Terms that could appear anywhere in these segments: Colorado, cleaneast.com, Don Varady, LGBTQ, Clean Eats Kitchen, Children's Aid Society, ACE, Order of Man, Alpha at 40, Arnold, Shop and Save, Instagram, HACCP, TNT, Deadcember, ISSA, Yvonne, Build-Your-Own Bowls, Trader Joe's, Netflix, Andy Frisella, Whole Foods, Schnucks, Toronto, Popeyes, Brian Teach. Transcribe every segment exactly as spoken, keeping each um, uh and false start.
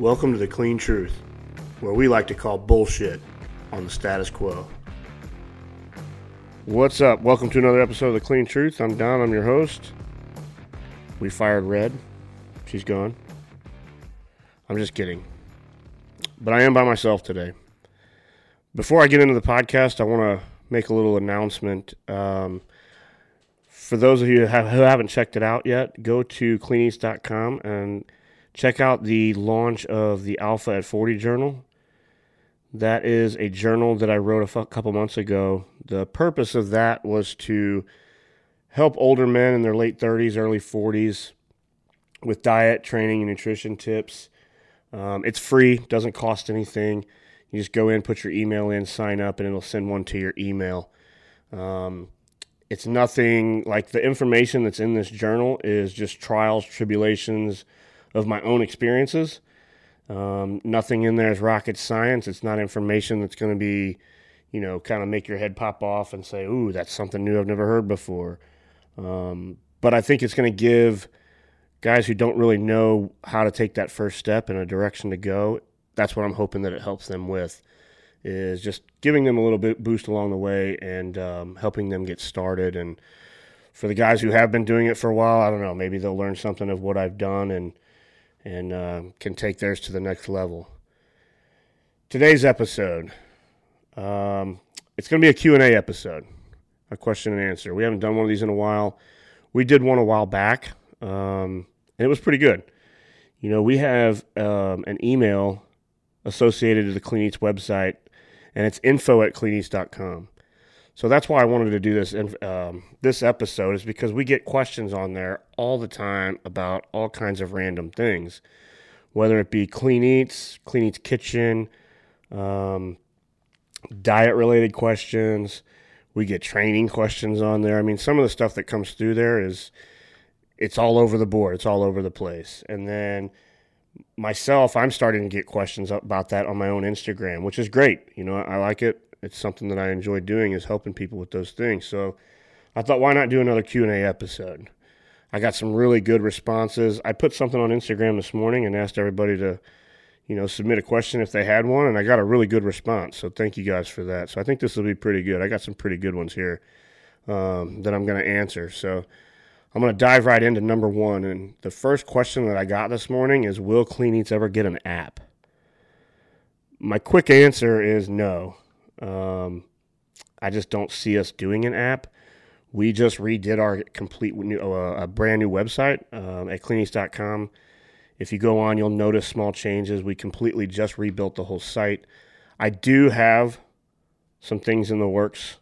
Welcome to the Clean Truth, where we like to call bullshit on the status quo. What's up? Welcome to another episode of the Clean Truth. I'm Don. I'm your host. We fired Red. She's gone. I'm just kidding. But I am by myself today. Before I get into the podcast, I want to make a little announcement. Um, for those of you who haven't checked it out yet, go to clean east dot com and check out the launch of the Alpha at forty journal. That is a journal that I wrote a f- couple months ago. The purpose of that was to help older men in their late thirties, early forties with diet, training, and nutrition tips. Um, it's free, doesn't cost anything. You just go in, put your email in, sign up, and it'll send one to your email. Um, it's nothing like the information that's in this journal is just trials, tribulations, of my own experiences. Um, nothing in there is rocket science. It's not information that's going to be, you know, kind of make your head pop off and say, ooh, that's something new I've never heard before. Um, but I think it's going to give guys who don't really know how to take that first step in a direction to go. That's what I'm hoping that it helps them with, is just giving them a little bit boost along the way and um, helping them get started. And for the guys who have been doing it for a while, I don't know, maybe they'll learn something of what I've done and and uh, can take theirs to the next level. Today's episode, um, it's going to be a Q and A episode, a question and answer. We haven't done one of these in a while. We did one a while back, um, and it was pretty good. You know, we have um, an email associated to the Clean Eats website, and it's info at clean eats dot com. So that's why I wanted to do this um, this episode, is because we get questions on there all the time about all kinds of random things, whether it be Clean Eats, Clean Eats Kitchen, um, diet-related questions. We get training questions on there. I mean, some of the stuff that comes through there is, it's all over the board. It's all over the place. And then myself, I'm starting to get questions about that on my own Instagram, which is great. You know, I like it. It's something that I enjoy doing, is helping people with those things. So I thought, why not do another Q and A episode? I got some really good responses. I put something on Instagram this morning and asked everybody to, you know, submit a question if they had one, and I got a really good response. So thank you guys for that. So I think this will be pretty good. I got some pretty good ones here um, that I'm going to answer. So I'm going to dive right into number one. And the first question that I got this morning is, will Clean Eats ever get an app? My quick answer is no. Um, I just don't see us doing an app. We just redid our complete new, uh, a brand new website, um, at clean east dot com. If you go on, you'll notice small changes. We completely just rebuilt the whole site. I do have some things in the works,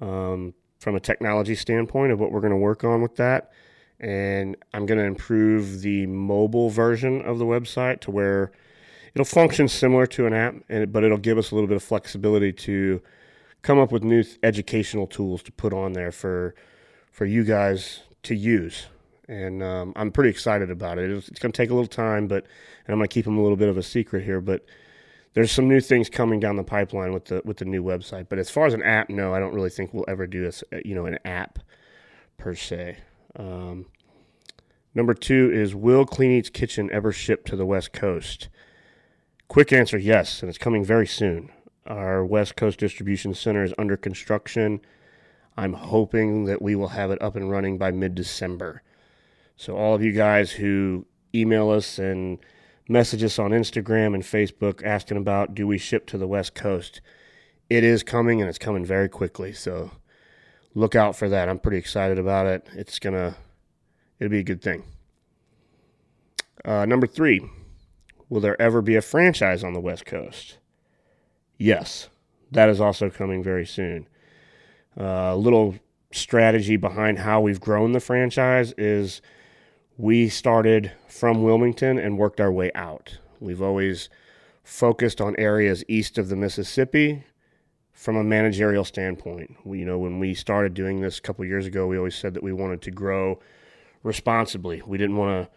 um, from a technology standpoint of what we're going to work on with that. And I'm going to improve the mobile version of the website to where it'll function similar to an app, and but it'll give us a little bit of flexibility to come up with new educational tools to put on there for for you guys to use. And um, I'm pretty excited about it. It's, it's going to take a little time, but and I'm going to keep them a little bit of a secret here. But there's some new things coming down the pipeline with the with the new website. But as far as an app, no, I don't really think we'll ever do this. You know, an app per se. Um, number two is, will Clean Eats Kitchen ever ship to the West Coast? Quick answer, yes, and it's coming very soon. Our West Coast distribution center is under construction. I'm hoping that we will have it up and running by mid-December. So all of you guys who email us and message us on Instagram and Facebook asking about, do we ship to the West Coast, it is coming, and it's coming very quickly. So look out for that. I'm pretty excited about it. It's going to it'll be a good thing. Uh, number three. Will there ever be a franchise on the West Coast? Yes, that is also coming very soon. A uh, little strategy behind how we've grown the franchise is we started from Wilmington and worked our way out. We've always focused on areas east of the Mississippi from a managerial standpoint. We, you know, when we started doing this a couple of years ago, we always said that we wanted to grow responsibly. We didn't want to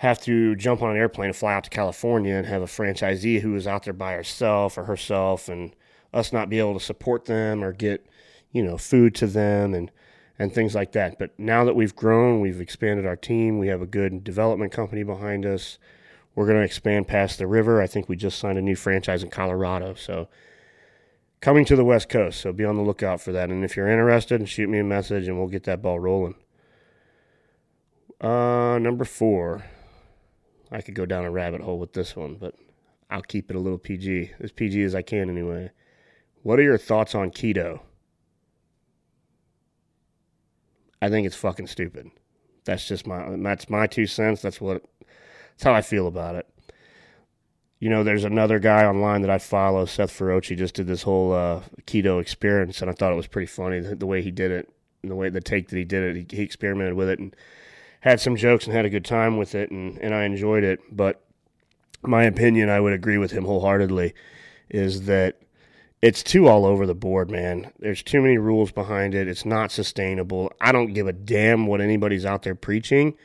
have to jump on an airplane and fly out to California and have a franchisee who is out there by herself or herself and us not be able to support them or get, you know, food to them and, and things like that. But now that we've grown, we've expanded our team, we have a good development company behind us, We're going to expand past the river. I think we just signed a new franchise in Colorado. So coming to the West Coast, so be on the lookout for that. And if you're interested, shoot me a message and we'll get that ball rolling. Uh, number four. I could go down a rabbit hole with this one, but I'll keep it a little P G, as P G as I can anyway. What are your thoughts on keto? I think it's fucking stupid. That's just my, that's my two cents. That's what, that's how I feel about it. You know, there's another guy online that I follow, Seth Feroci, just did this whole uh, keto experience, and I thought it was pretty funny the, the way he did it, and the way the take that he did it. He, he experimented with it and had some jokes and had a good time with it, and, and I enjoyed it. But my opinion, I would agree with him wholeheartedly, is that it's too all over the board, man. There's too many rules behind it. It's not sustainable. I don't give a damn what anybody's out there preaching.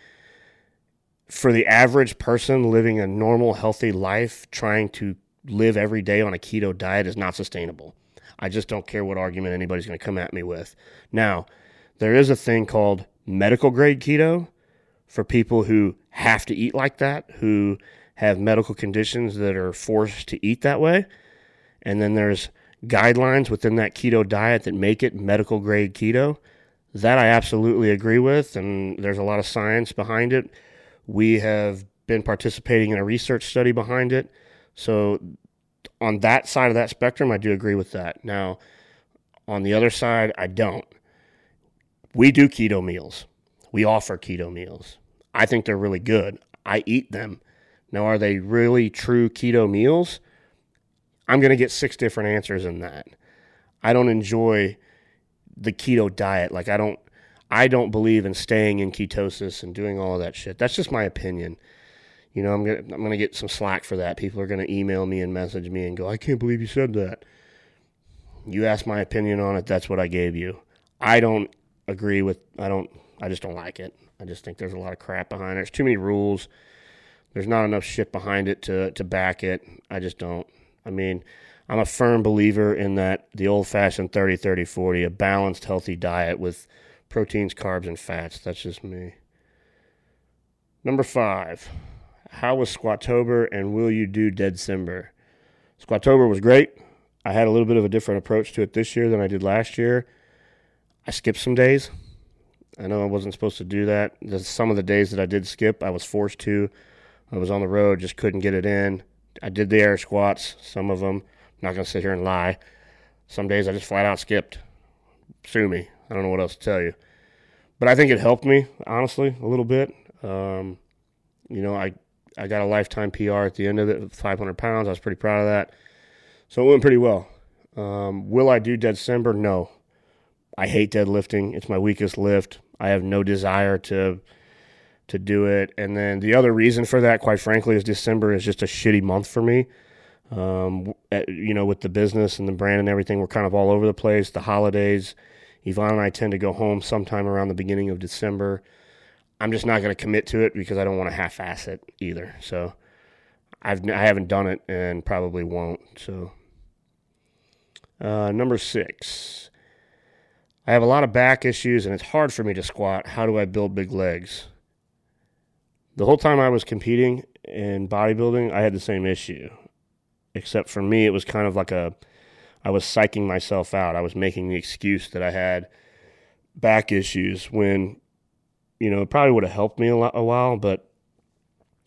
For the average person living a normal, healthy life, trying to live every day on a keto diet is not sustainable. I just don't care what argument anybody's going to come at me with. Now, there is a thing called medical-grade keto for people who have to eat like that, who have medical conditions that are forced to eat that way. And then there's guidelines within that keto diet that make it medical-grade keto. That I absolutely agree with, and there's a lot of science behind it. We have been participating in a research study behind it. So on that side of that spectrum, I do agree with that. Now, on the other side, I don't. We do keto meals. We offer keto meals. I think they're really good. I eat them. Now, are they really true keto meals? I'm going to get six different answers in that. I don't enjoy the keto diet. Like, I don't. I don't believe in staying in ketosis and doing all of that shit. That's just my opinion. You know, I'm gonna I'm gonna get some slack for that. People are gonna email me and message me and go, "I can't believe you said that." You asked my opinion on it. That's what I gave you. I don't agree with. I don't. I just don't like it. I just think there's a lot of crap behind it. There's too many rules. There's not enough shit behind it to to back it. I just don't. I mean, I'm a firm believer in that the old-fashioned thirty thirty forty, a balanced, healthy diet with proteins, carbs, and fats. That's just me. Number five, how was Squattober and will you do Deadcember? Squattober was great. I had a little bit of a different approach to it this year than I did last year. I skipped some days. I know I wasn't supposed to do that. Some of the days that I did skip, I was forced to. I was on the road, just couldn't get it in. I did the air squats, some of them. I'm not going to sit here and lie. Some days I just flat out skipped. Sue me. I don't know what else to tell you. But I think it helped me, honestly, a little bit. Um, you know, I, I got a lifetime P R at the end of it, five hundred pounds. I was pretty proud of that. So it went pretty well. Um, will I do Deadcember? No. I hate deadlifting. It's my weakest lift. I have no desire to to do it. And then the other reason for that, quite frankly, is December is just a shitty month for me. Um, at, you know, with the business and the brand and everything, we're kind of all over the place. The holidays, Yvonne and I tend to go home sometime around the beginning of December. I'm just not going to commit to it because I don't want to half-ass it either. So I've, I haven't done it and probably won't. So uh, number six, I have a lot of back issues and it's hard for me to squat. How do I build big legs? The whole time I was competing in bodybuilding, I had the same issue, except for me, it was kind of like a, I was psyching myself out. I was making the excuse that I had back issues when, you know, it probably would have helped me a, lot, a while, but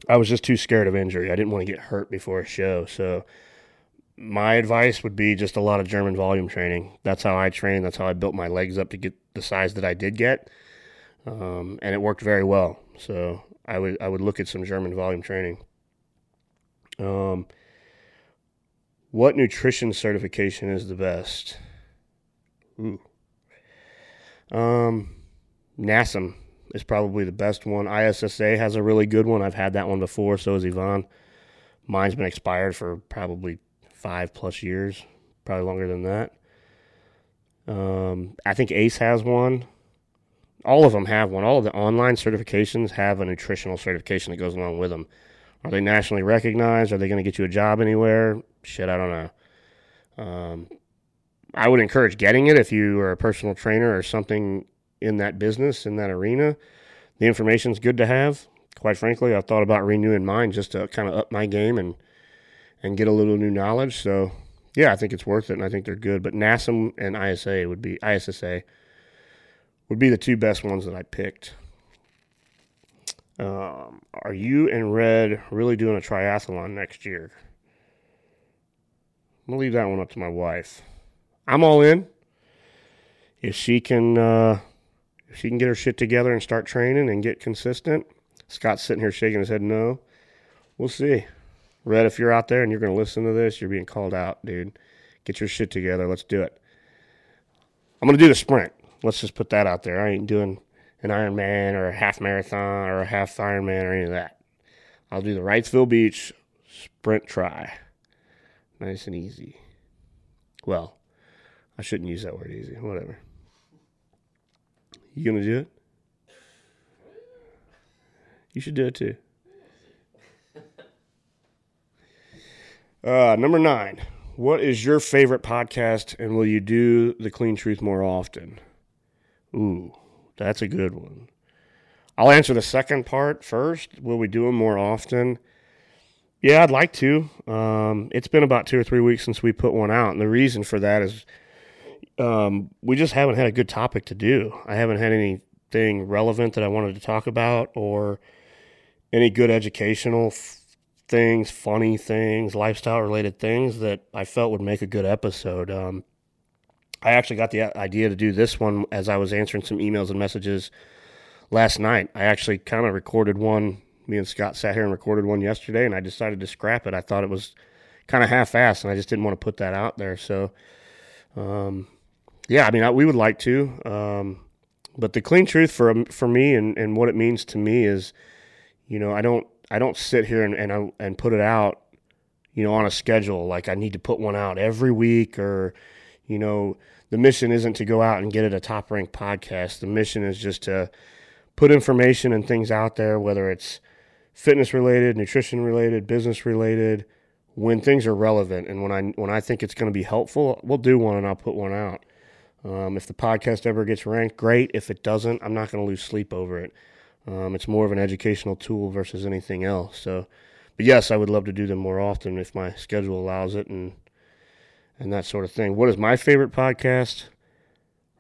I was just too scared of injury. I didn't want to get hurt before a show. So my advice would be just a lot of German volume training. That's how I trained. That's how I built my legs up to get the size that I did get. Um, and it worked very well. So I would I would look at some German volume training. Um, what nutrition certification is the best? Ooh. Um, N A S M is probably the best one. I S S A has a really good one. I've had that one before, so has Yvonne. Mine's been expired for probably five plus years, probably longer than that. Um, I think ACE has one. All of them have one. All of the online certifications have a nutritional certification that goes along with them. Are they nationally recognized? Are they going to get you a job anywhere? Shit, I don't know. Um, I would encourage getting it if you are a personal trainer or something in that business, in that arena. The information's good to have. quite frankly, I thought about renewing mine just to kind of up my game and and get a little new knowledge. So, yeah, I think it's worth it, and I think they're good. But N A S M and I S A would be I S S A would be the two best ones that I picked. Um, are you and Red really doing a triathlon next year? I'm going to leave that one up to my wife. I'm all in. If she can uh, if she can get her shit together and start training and get consistent. Scott's sitting here shaking his head no. We'll see. Red, if you're out there and you're going to listen to this, you're being called out, dude. Get your shit together. Let's do it. I'm going to do the sprint. Let's just put that out there. I ain't doing an Ironman or a half marathon or a half Ironman or any of that. I'll do the Wrightsville Beach sprint try. Nice and easy. Well, I shouldn't use that word easy. Whatever. You going to do it? You should do it too. Uh, number nine, what is your favorite podcast, and will you do the Clean Truth more often? Ooh, that's a good one. I'll answer the second part first. Will we do them more often? Yeah, I'd like to. Um, it's been about two or three weeks since we put one out, and the reason for that is um, we just haven't had a good topic to do. I haven't had anything relevant that I wanted to talk about or any good educational f- things, funny things, lifestyle-related things that I felt would make a good episode. Um, I actually got the idea to do this one as I was answering some emails and messages last night. I actually kind of recorded one. Me and Scott sat here and recorded one yesterday, and I decided to scrap it. I thought it was kind of half-assed, and I just didn't want to put that out there. So, um, yeah, I mean, I, we would like to. Um, but the Clean Truth for for me and, and what it means to me is, you know, I don't, I don't sit here and, and I and put it out, you know, on a schedule. Like I need to put one out every week, or, you know, the mission isn't to go out and get it a top ranked podcast. The mission is just to put information and things out there, whether it's fitness related, nutrition related, business related, when things are relevant. And when I, when I think it's going to be helpful, we'll do one and I'll put one out. Um, if the podcast ever gets ranked, great. If it doesn't, I'm not going to lose sleep over it. Um, it's more of an educational tool versus anything else. So, but yes, I would love to do them more often if my schedule allows it and and that sort of thing. What is my favorite podcast?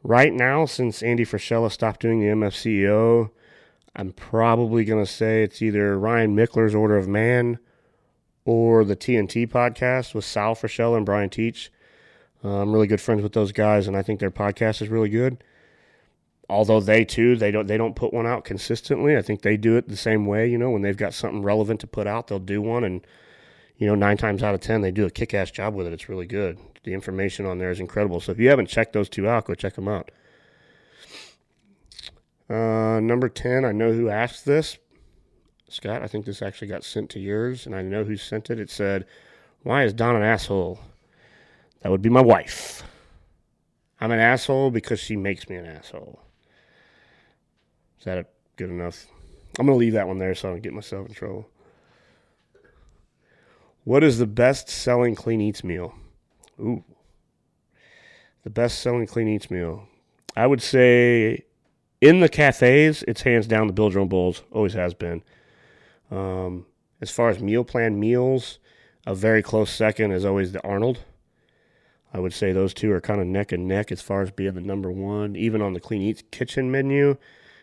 Right now, since Andy Frisella stopped doing the M F C E O, I'm probably going to say it's either Ryan Mickler's Order of Man or the T N T podcast with Sal Frisella and Brian Teach. Uh, I'm really good friends with those guys, and I think their podcast is really good. Although they too, they don't they don't put one out consistently. I think they do it the same way, you know, when they've got something relevant to put out, they'll do one, and, you know, nine times out of ten, they do a kick-ass job with it. It's really good. The information on there is incredible. So if you haven't checked those two out, go check them out. Uh, number ten, I know who asked this. Scott, I think this actually got sent to yours, and I know who sent it. It said, why is Don an asshole? That would be my wife. I'm an asshole because she makes me an asshole. Is that good enough? I'm going to leave that one there so I don't get myself in trouble. What is the best-selling Clean Eats meal? Ooh. The best-selling Clean Eats meal. I would say in the cafes, it's hands down the Build-Your-Own Bowls. Always has been. Um, as far as meal plan meals, a very close second is always the Arnold. I would say those two are kind of neck and neck as far as being the number one. Even on the Clean Eats Kitchen menu,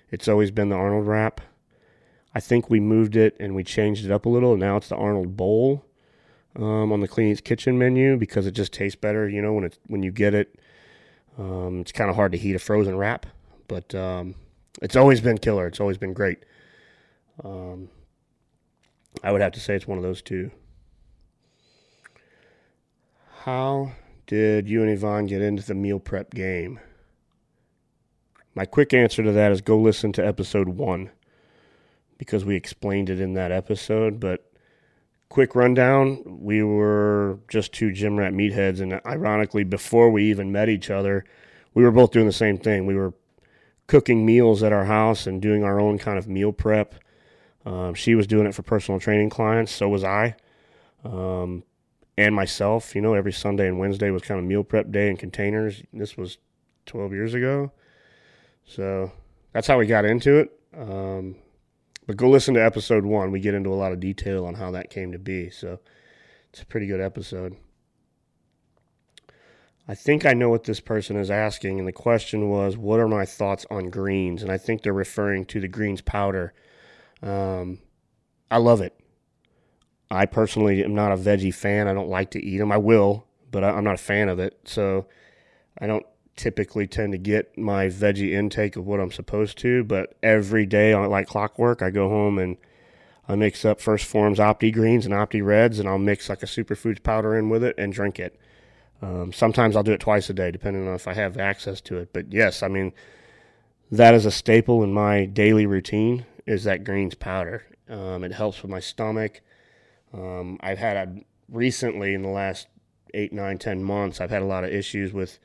it's always been the Arnold wrap. I think we moved it and we changed it up a little. Now it's the Arnold bowl um, on the Clean Eats Kitchen menu because it just tastes better. You know, when it when you get it, um, it's kind of hard to heat a frozen wrap, but um, it's always been killer. It's always been great. Um, I would have to say it's one of those two. How did you and Yvonne get into the meal prep game? My quick answer to that is go listen to episode one because we explained it in that episode. But quick rundown, we were just two gym rat meatheads. And ironically, before we even met each other, we were both doing the same thing. We were cooking meals at our house and doing our own kind of meal prep. Um, she was doing it for personal training clients. So was I. Um, and myself, you know, every Sunday and Wednesday was kind of meal prep day in containers. This was twelve years ago. So that's how we got into it. Um, But go listen to episode one. We get into a lot of detail on how that came to be. So it's a pretty good episode. I think I know what this person is asking. And the question was, what are my thoughts on greens? And I think they're referring to the greens powder. Um, I love it. I personally am not a veggie fan. I don't like to eat them. I will, but I'm not a fan of it. So I don't typically tend to get my veggie intake of what I'm supposed to, but every day, like clockwork, I go home and I mix up First Forms Opti Greens and Opti Reds, and I'll mix like a superfoods powder in with it and drink it. Um, sometimes I'll do it twice a day, depending on if I have access to it. But yes, I mean, that is a staple in my daily routine, is that greens powder. Um, it helps with my stomach. Um, I've had a, recently in the last eight, nine, ten months, I've had a lot of issues with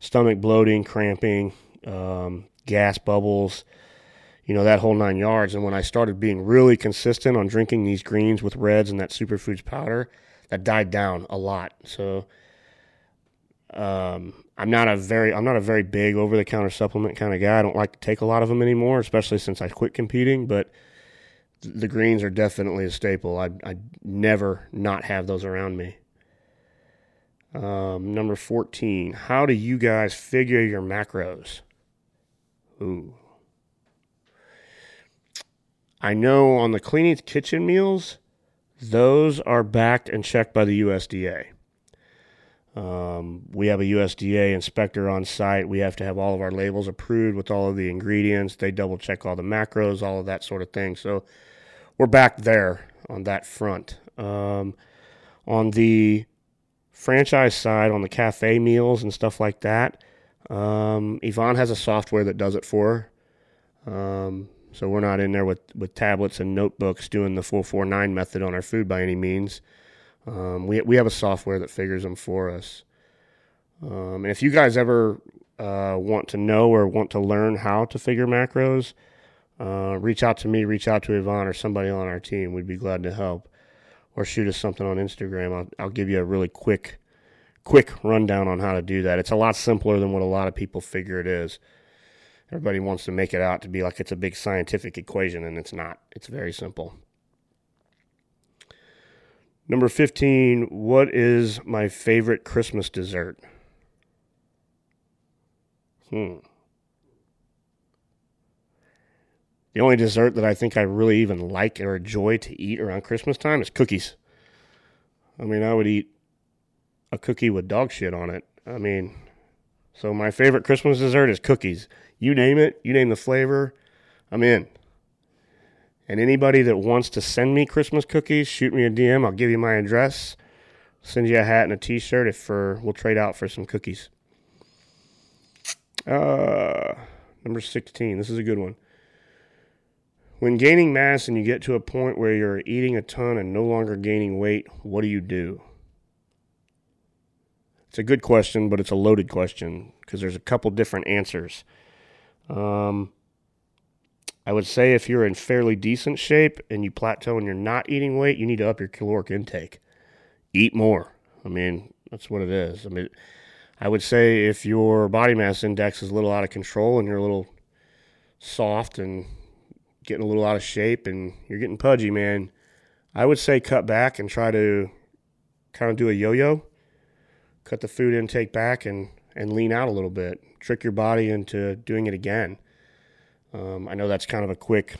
stomach bloating, cramping, um, gas bubbles, you know, that whole nine yards. And when I started being really consistent on drinking these greens with reds and that superfoods powder, that died down a lot. So um, I'm not a very I'm not a very big over-the-counter supplement kind of guy. I don't like to take a lot of them anymore, especially since I quit competing. But th- the greens are definitely a staple. I I never not have those around me. Um, number fourteen, how do you guys figure your macros? Ooh. I know on the Clean Eats Kitchen meals, those are backed and checked by the U S D A. Um, we have a U S D A inspector on site. We have to have all of our labels approved with all of the ingredients. They double check all the macros, all of that sort of thing. So we're back there on that front. Um, on the franchise side, on the cafe meals and stuff like that, um, Yvonne has a software that does it for her. Um, so we're not in there with, with tablets and notebooks doing the four four nine method on our food by any means. Um, we we have a software that figures them for us. Um, and if you guys ever uh, want to know or want to learn how to figure macros, uh, reach out to me, reach out to Yvonne or somebody on our team. We'd be glad to help. Or shoot us something on Instagram. I'll, I'll give you a really quick, quick rundown on how to do that. It's a lot simpler than what a lot of people figure it is. Everybody wants to make it out to be like it's a big scientific equation, and it's not. It's very simple. Number fifteen, what is my favorite Christmas dessert? Hmm. The only dessert that I think I really even like or enjoy to eat around Christmas time is cookies. I mean, I would eat a cookie with dog shit on it. I mean, so my favorite Christmas dessert is cookies. You name it, you name the flavor, I'm in. And anybody that wants to send me Christmas cookies, shoot me a D M. I'll give you my address. Send you a hat and a t-shirt. If for we'll trade out for some cookies. Uh, number sixteen. This is a good one. When gaining mass and you get to a point where you're eating a ton and no longer gaining weight, what do you do? It's a good question, but it's a loaded question because there's a couple different answers. Um, I would say if you're in fairly decent shape and you plateau and you're not eating weight, you need to up your caloric intake. Eat more. I mean, that's what it is. I mean, I would say if your body mass index is a little out of control and you're a little soft and getting a little out of shape and you're getting pudgy, man, I would say cut back and try to kind of do a yo-yo, cut the food intake back and, and lean out a little bit, trick your body into doing it again. Um, I know that's kind of a quick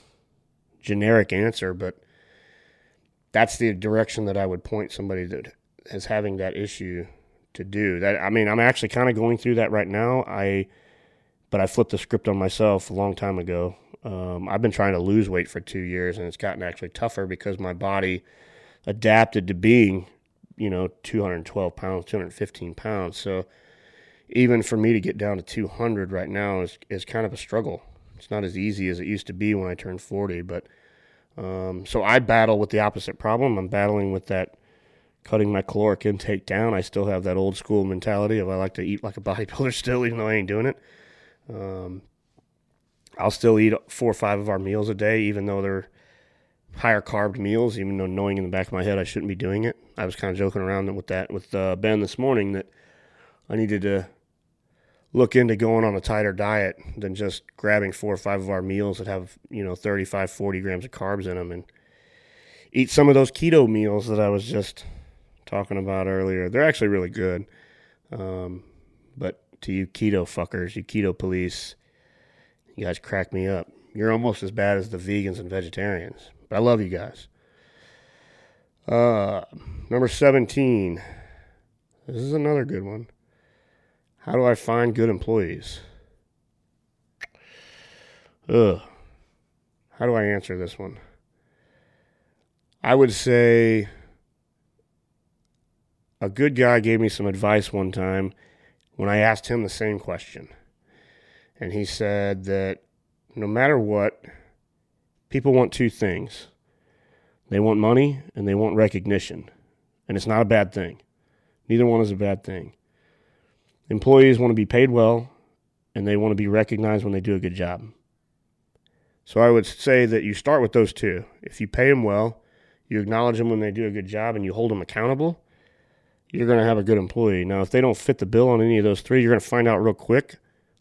generic answer, but that's the direction that I would point somebody that is having that issue to do that. I mean, I'm actually kind of going through that right now. I, but I flipped the script on myself a long time ago. Um, I've been trying to lose weight for two years, and it's gotten actually tougher because my body adapted to being, you know, two hundred twelve pounds, two hundred fifteen pounds. So even for me to get down to two hundred right now is is kind of a struggle. It's not as easy as it used to be when I turned forty. But um, so I battle with the opposite problem. I'm battling with that cutting my caloric intake down. I still have that old school mentality of I like to eat like a bodybuilder still, even though I ain't doing it. Um, I'll still eat four or five of our meals a day, even though they're higher carb meals, even though knowing in the back of my head I shouldn't be doing it. I was kind of joking around with that with uh, Ben this morning that I needed to look into going on a tighter diet than just grabbing four or five of our meals that have, you know, thirty-five, forty grams of carbs in them, and eat some of those keto meals that I was just talking about earlier. They're actually really good. Um, but to you keto fuckers, you keto police, you guys crack me up. You're almost as bad as the vegans and vegetarians. But I love you guys. Uh, number seventeen. This is another good one. How do I find good employees? Ugh. How do I answer this one? I would say a good guy gave me some advice one time when I asked him the same question. And he said that no matter what, people want two things. They want money and they want recognition. And it's not a bad thing. Neither one is a bad thing. Employees want to be paid well and they want to be recognized when they do a good job. So I would say that you start with those two. If you pay them well, you acknowledge them when they do a good job, and you hold them accountable, you're going to have a good employee. Now, if they don't fit the bill on any of those three, you're going to find out real quick.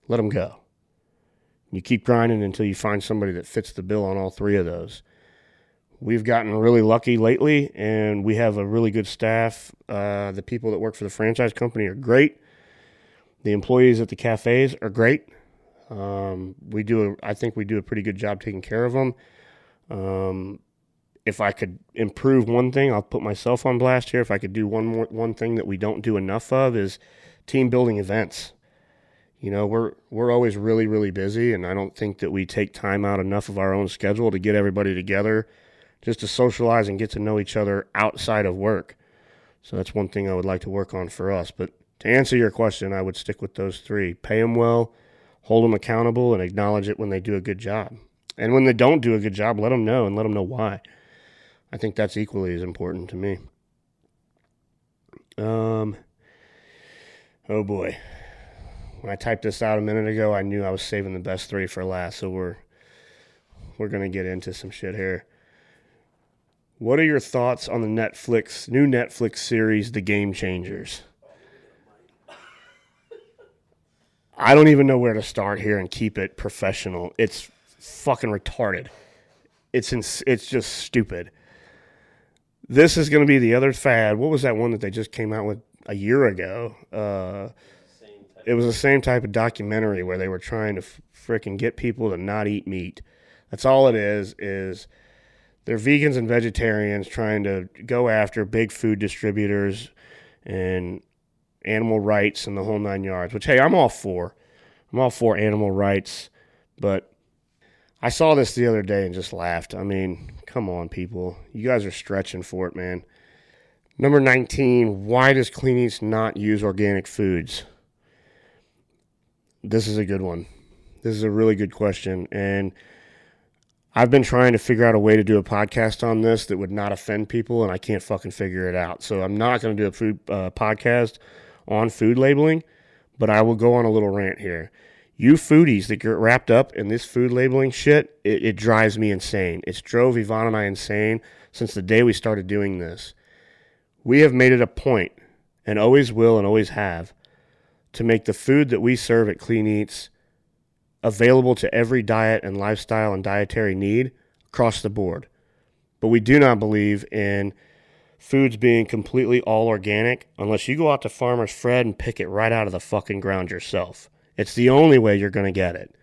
Let them go. You keep grinding until you find somebody that fits the bill on all three of those. We've gotten really lucky lately, and we have a really good staff. Uh, the people that work for the franchise company are great. The employees at the cafes are great. Um, we do, a, I think we do a pretty good job taking care of them. Um, if I could improve one thing, I'll put myself on blast here. If I could do one more, one thing that we don't do enough of is team building events. You know, we're, we're always really, really busy. And I don't think that we take time out enough of our own schedule to get everybody together just to socialize and get to know each other outside of work. So that's one thing I would like to work on for us. But to answer your question, I would stick with those three. Pay them well, hold them accountable, and acknowledge it when they do a good job. And when they don't do a good job, let them know and let them know why. I think that's equally as important to me. Um, oh boy. When I typed this out a minute ago, I knew I was saving the best three for last, so we're we're gonna get into some shit here. What are your thoughts on the Netflix new Netflix series, The Game Changers? I don't even know where to start here and keep it professional. It's fucking retarded. It's ins- it's just stupid. This is going to be the other fad. What was that one that they just came out with a year ago? Uh, same type it was the same type of documentary where they were trying to f- frickin' get people to not eat meat. That's all it is, is they're vegans and vegetarians trying to go after big food distributors and animal rights and the whole nine yards, which, hey, I'm all for. I'm all for animal rights, but I saw this the other day and just laughed. I mean, come on, people. You guys are stretching for it, man. Number nineteen, why does Clean Eats not use organic foods? This is a good one. This is a really good question. And I've been trying to figure out a way to do a podcast on this that would not offend people, and I can't fucking figure it out. So I'm not going to do a food uh, podcast on food labeling, but I will go on a little rant here. You foodies that get wrapped up in this food labeling shit, it, it drives me insane. It's drove Yvonne and I insane since the day we started doing this. We have made it a point, and always will and always have, to make the food that we serve at Clean Eats available to every diet and lifestyle and dietary need across the board. But we do not believe in foods being completely all organic unless you go out to Farmer's Fred and pick it right out of the fucking ground yourself. It's the only way you're going to get it.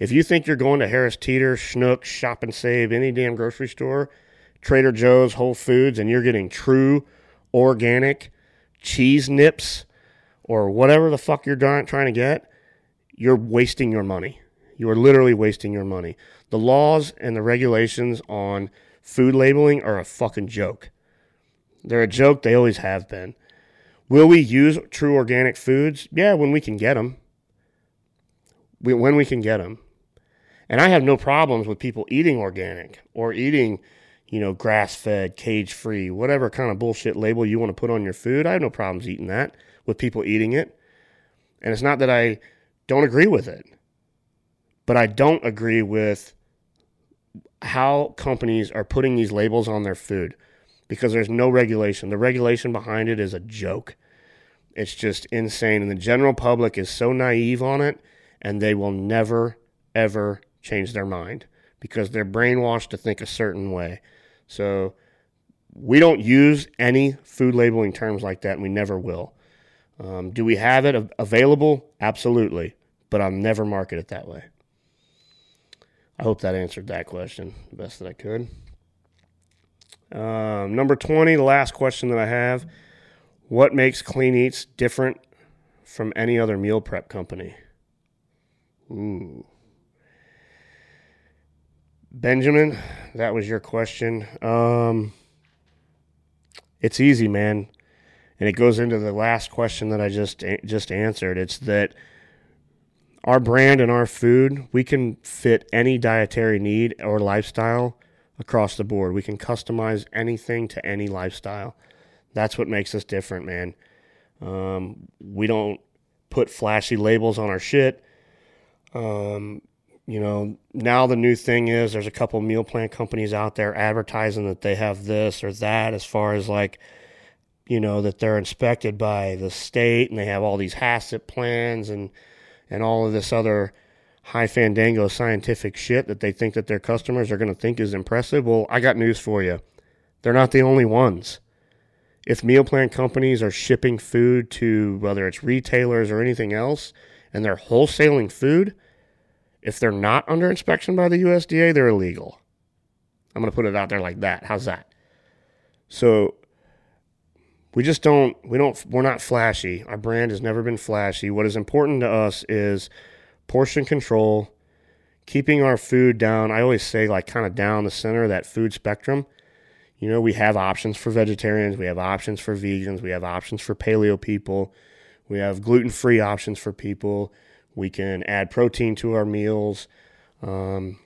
If you think you're going to Harris Teeter, Schnucks, Shop and Save, any damn grocery store, Trader Joe's, Whole Foods, and you're getting true organic cheese nips or whatever the fuck you're trying to get, you're wasting your money. You are literally wasting your money. The laws and the regulations on food labeling are a fucking joke. They're a joke. They always have been. Will we use true organic foods? Yeah, when we can get them. We, when we can get them. And I have no problems with people eating organic or eating, you know, grass-fed, cage-free, whatever kind of bullshit label you want to put on your food. I have no problems eating that, with people eating it. And it's not that I don't agree with it, but I don't agree with how companies are putting these labels on their food because there's no regulation. The regulation behind it is a joke. It's just insane. And the general public is so naive on it, and they will never, ever change their mind because they're brainwashed to think a certain way. So we don't use any food labeling terms like that, and we never will. Um, do we have it available? Absolutely. But I'll never market it that way. I hope that answered that question the best that I could. Um, number twenty, the last question that I have. What makes Clean Eats different from any other meal prep company? Ooh. Benjamin, that was your question. Um, it's easy, man. And it goes into the last question that I just just answered. It's that our brand and our food, we can fit any dietary need or lifestyle across the board. We can customize anything to any lifestyle. That's what makes us different, man. Um, we don't put flashy labels on our shit. Um, you know, now the new thing is there's a couple meal plan companies out there advertising that they have this or that as far as like, you know, that they're inspected by the state and they have all these HACCP plans and and all of this other high fandango scientific shit that they think that their customers are going to think is impressive. Well, I got news for you. They're not the only ones. If meal plan companies are shipping food to whether it's retailers or anything else, and they're wholesaling food, if they're not under inspection by the U S D A, they're illegal. I'm going to put it out there like that. How's that? So we just don't, we don't, we're not flashy. Our brand has never been flashy. What is important to us is portion control, keeping our food down. I always say like kind of down the center of that food spectrum. You know, we have options for vegetarians. We have options for vegans. We have options for paleo people. We have gluten-free options for people. We can add protein to our meals. Um,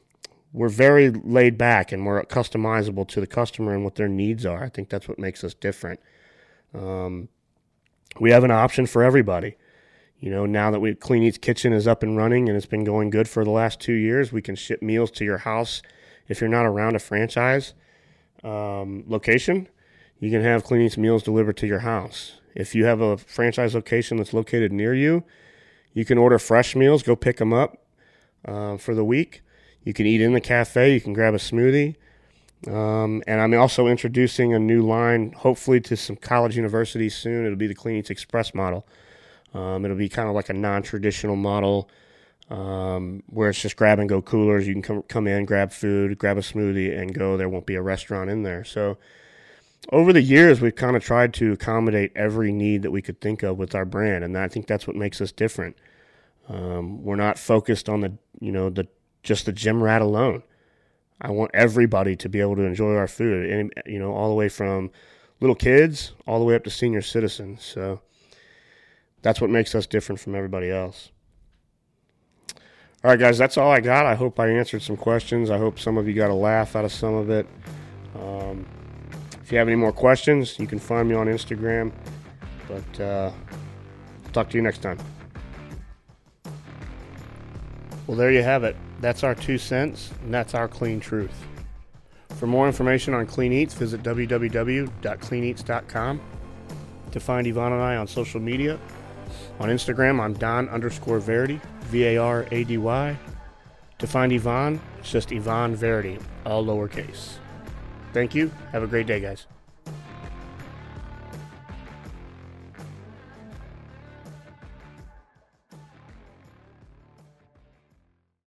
we're very laid back and we're customizable to the customer and what their needs are. I think that's what makes us different. Um, we have an option for everybody. You know, now that we Clean Eats Kitchen is up and running and it's been going good for the last two years, we can ship meals to your house. If you're not around a franchise um, location, you can have Clean Eats meals delivered to your house. If you have a franchise location that's located near you, you can order fresh meals, go pick them up uh, for the week. You can eat in the cafe. You can grab a smoothie. Um, and I'm also introducing a new line, hopefully to some college universities soon. It'll be the Clean Eats Express model. Um, it'll be kind of like a non-traditional model um, where it's just grab-and-go coolers. You can come, come in, grab food, grab a smoothie, and go. There won't be a restaurant in there. So over the years, we've kind of tried to accommodate every need that we could think of with our brand, and I think that's what makes us different. Um, we're not focused on the, you know, the just the gym rat alone. I want everybody to be able to enjoy our food, and, you know, all the way from little kids all the way up to senior citizens. So that's what makes us different from everybody else. All right, guys, that's all I got. I hope I answered some questions. I hope some of you got a laugh out of some of it. Um, if you have any more questions, you can find me on Instagram. But uh, I'll talk to you next time. Well, there you have it. That's our two cents, and that's our Clean Truth. For more information on Clean Eats, visit w w w dot clean eats dot com. To find Yvonne and I on social media, on Instagram, I'm Don underscore Varady, V A R A D Y. To find Yvonne, it's just Yvonne Varady, all lowercase. Thank you. Have a great day, guys.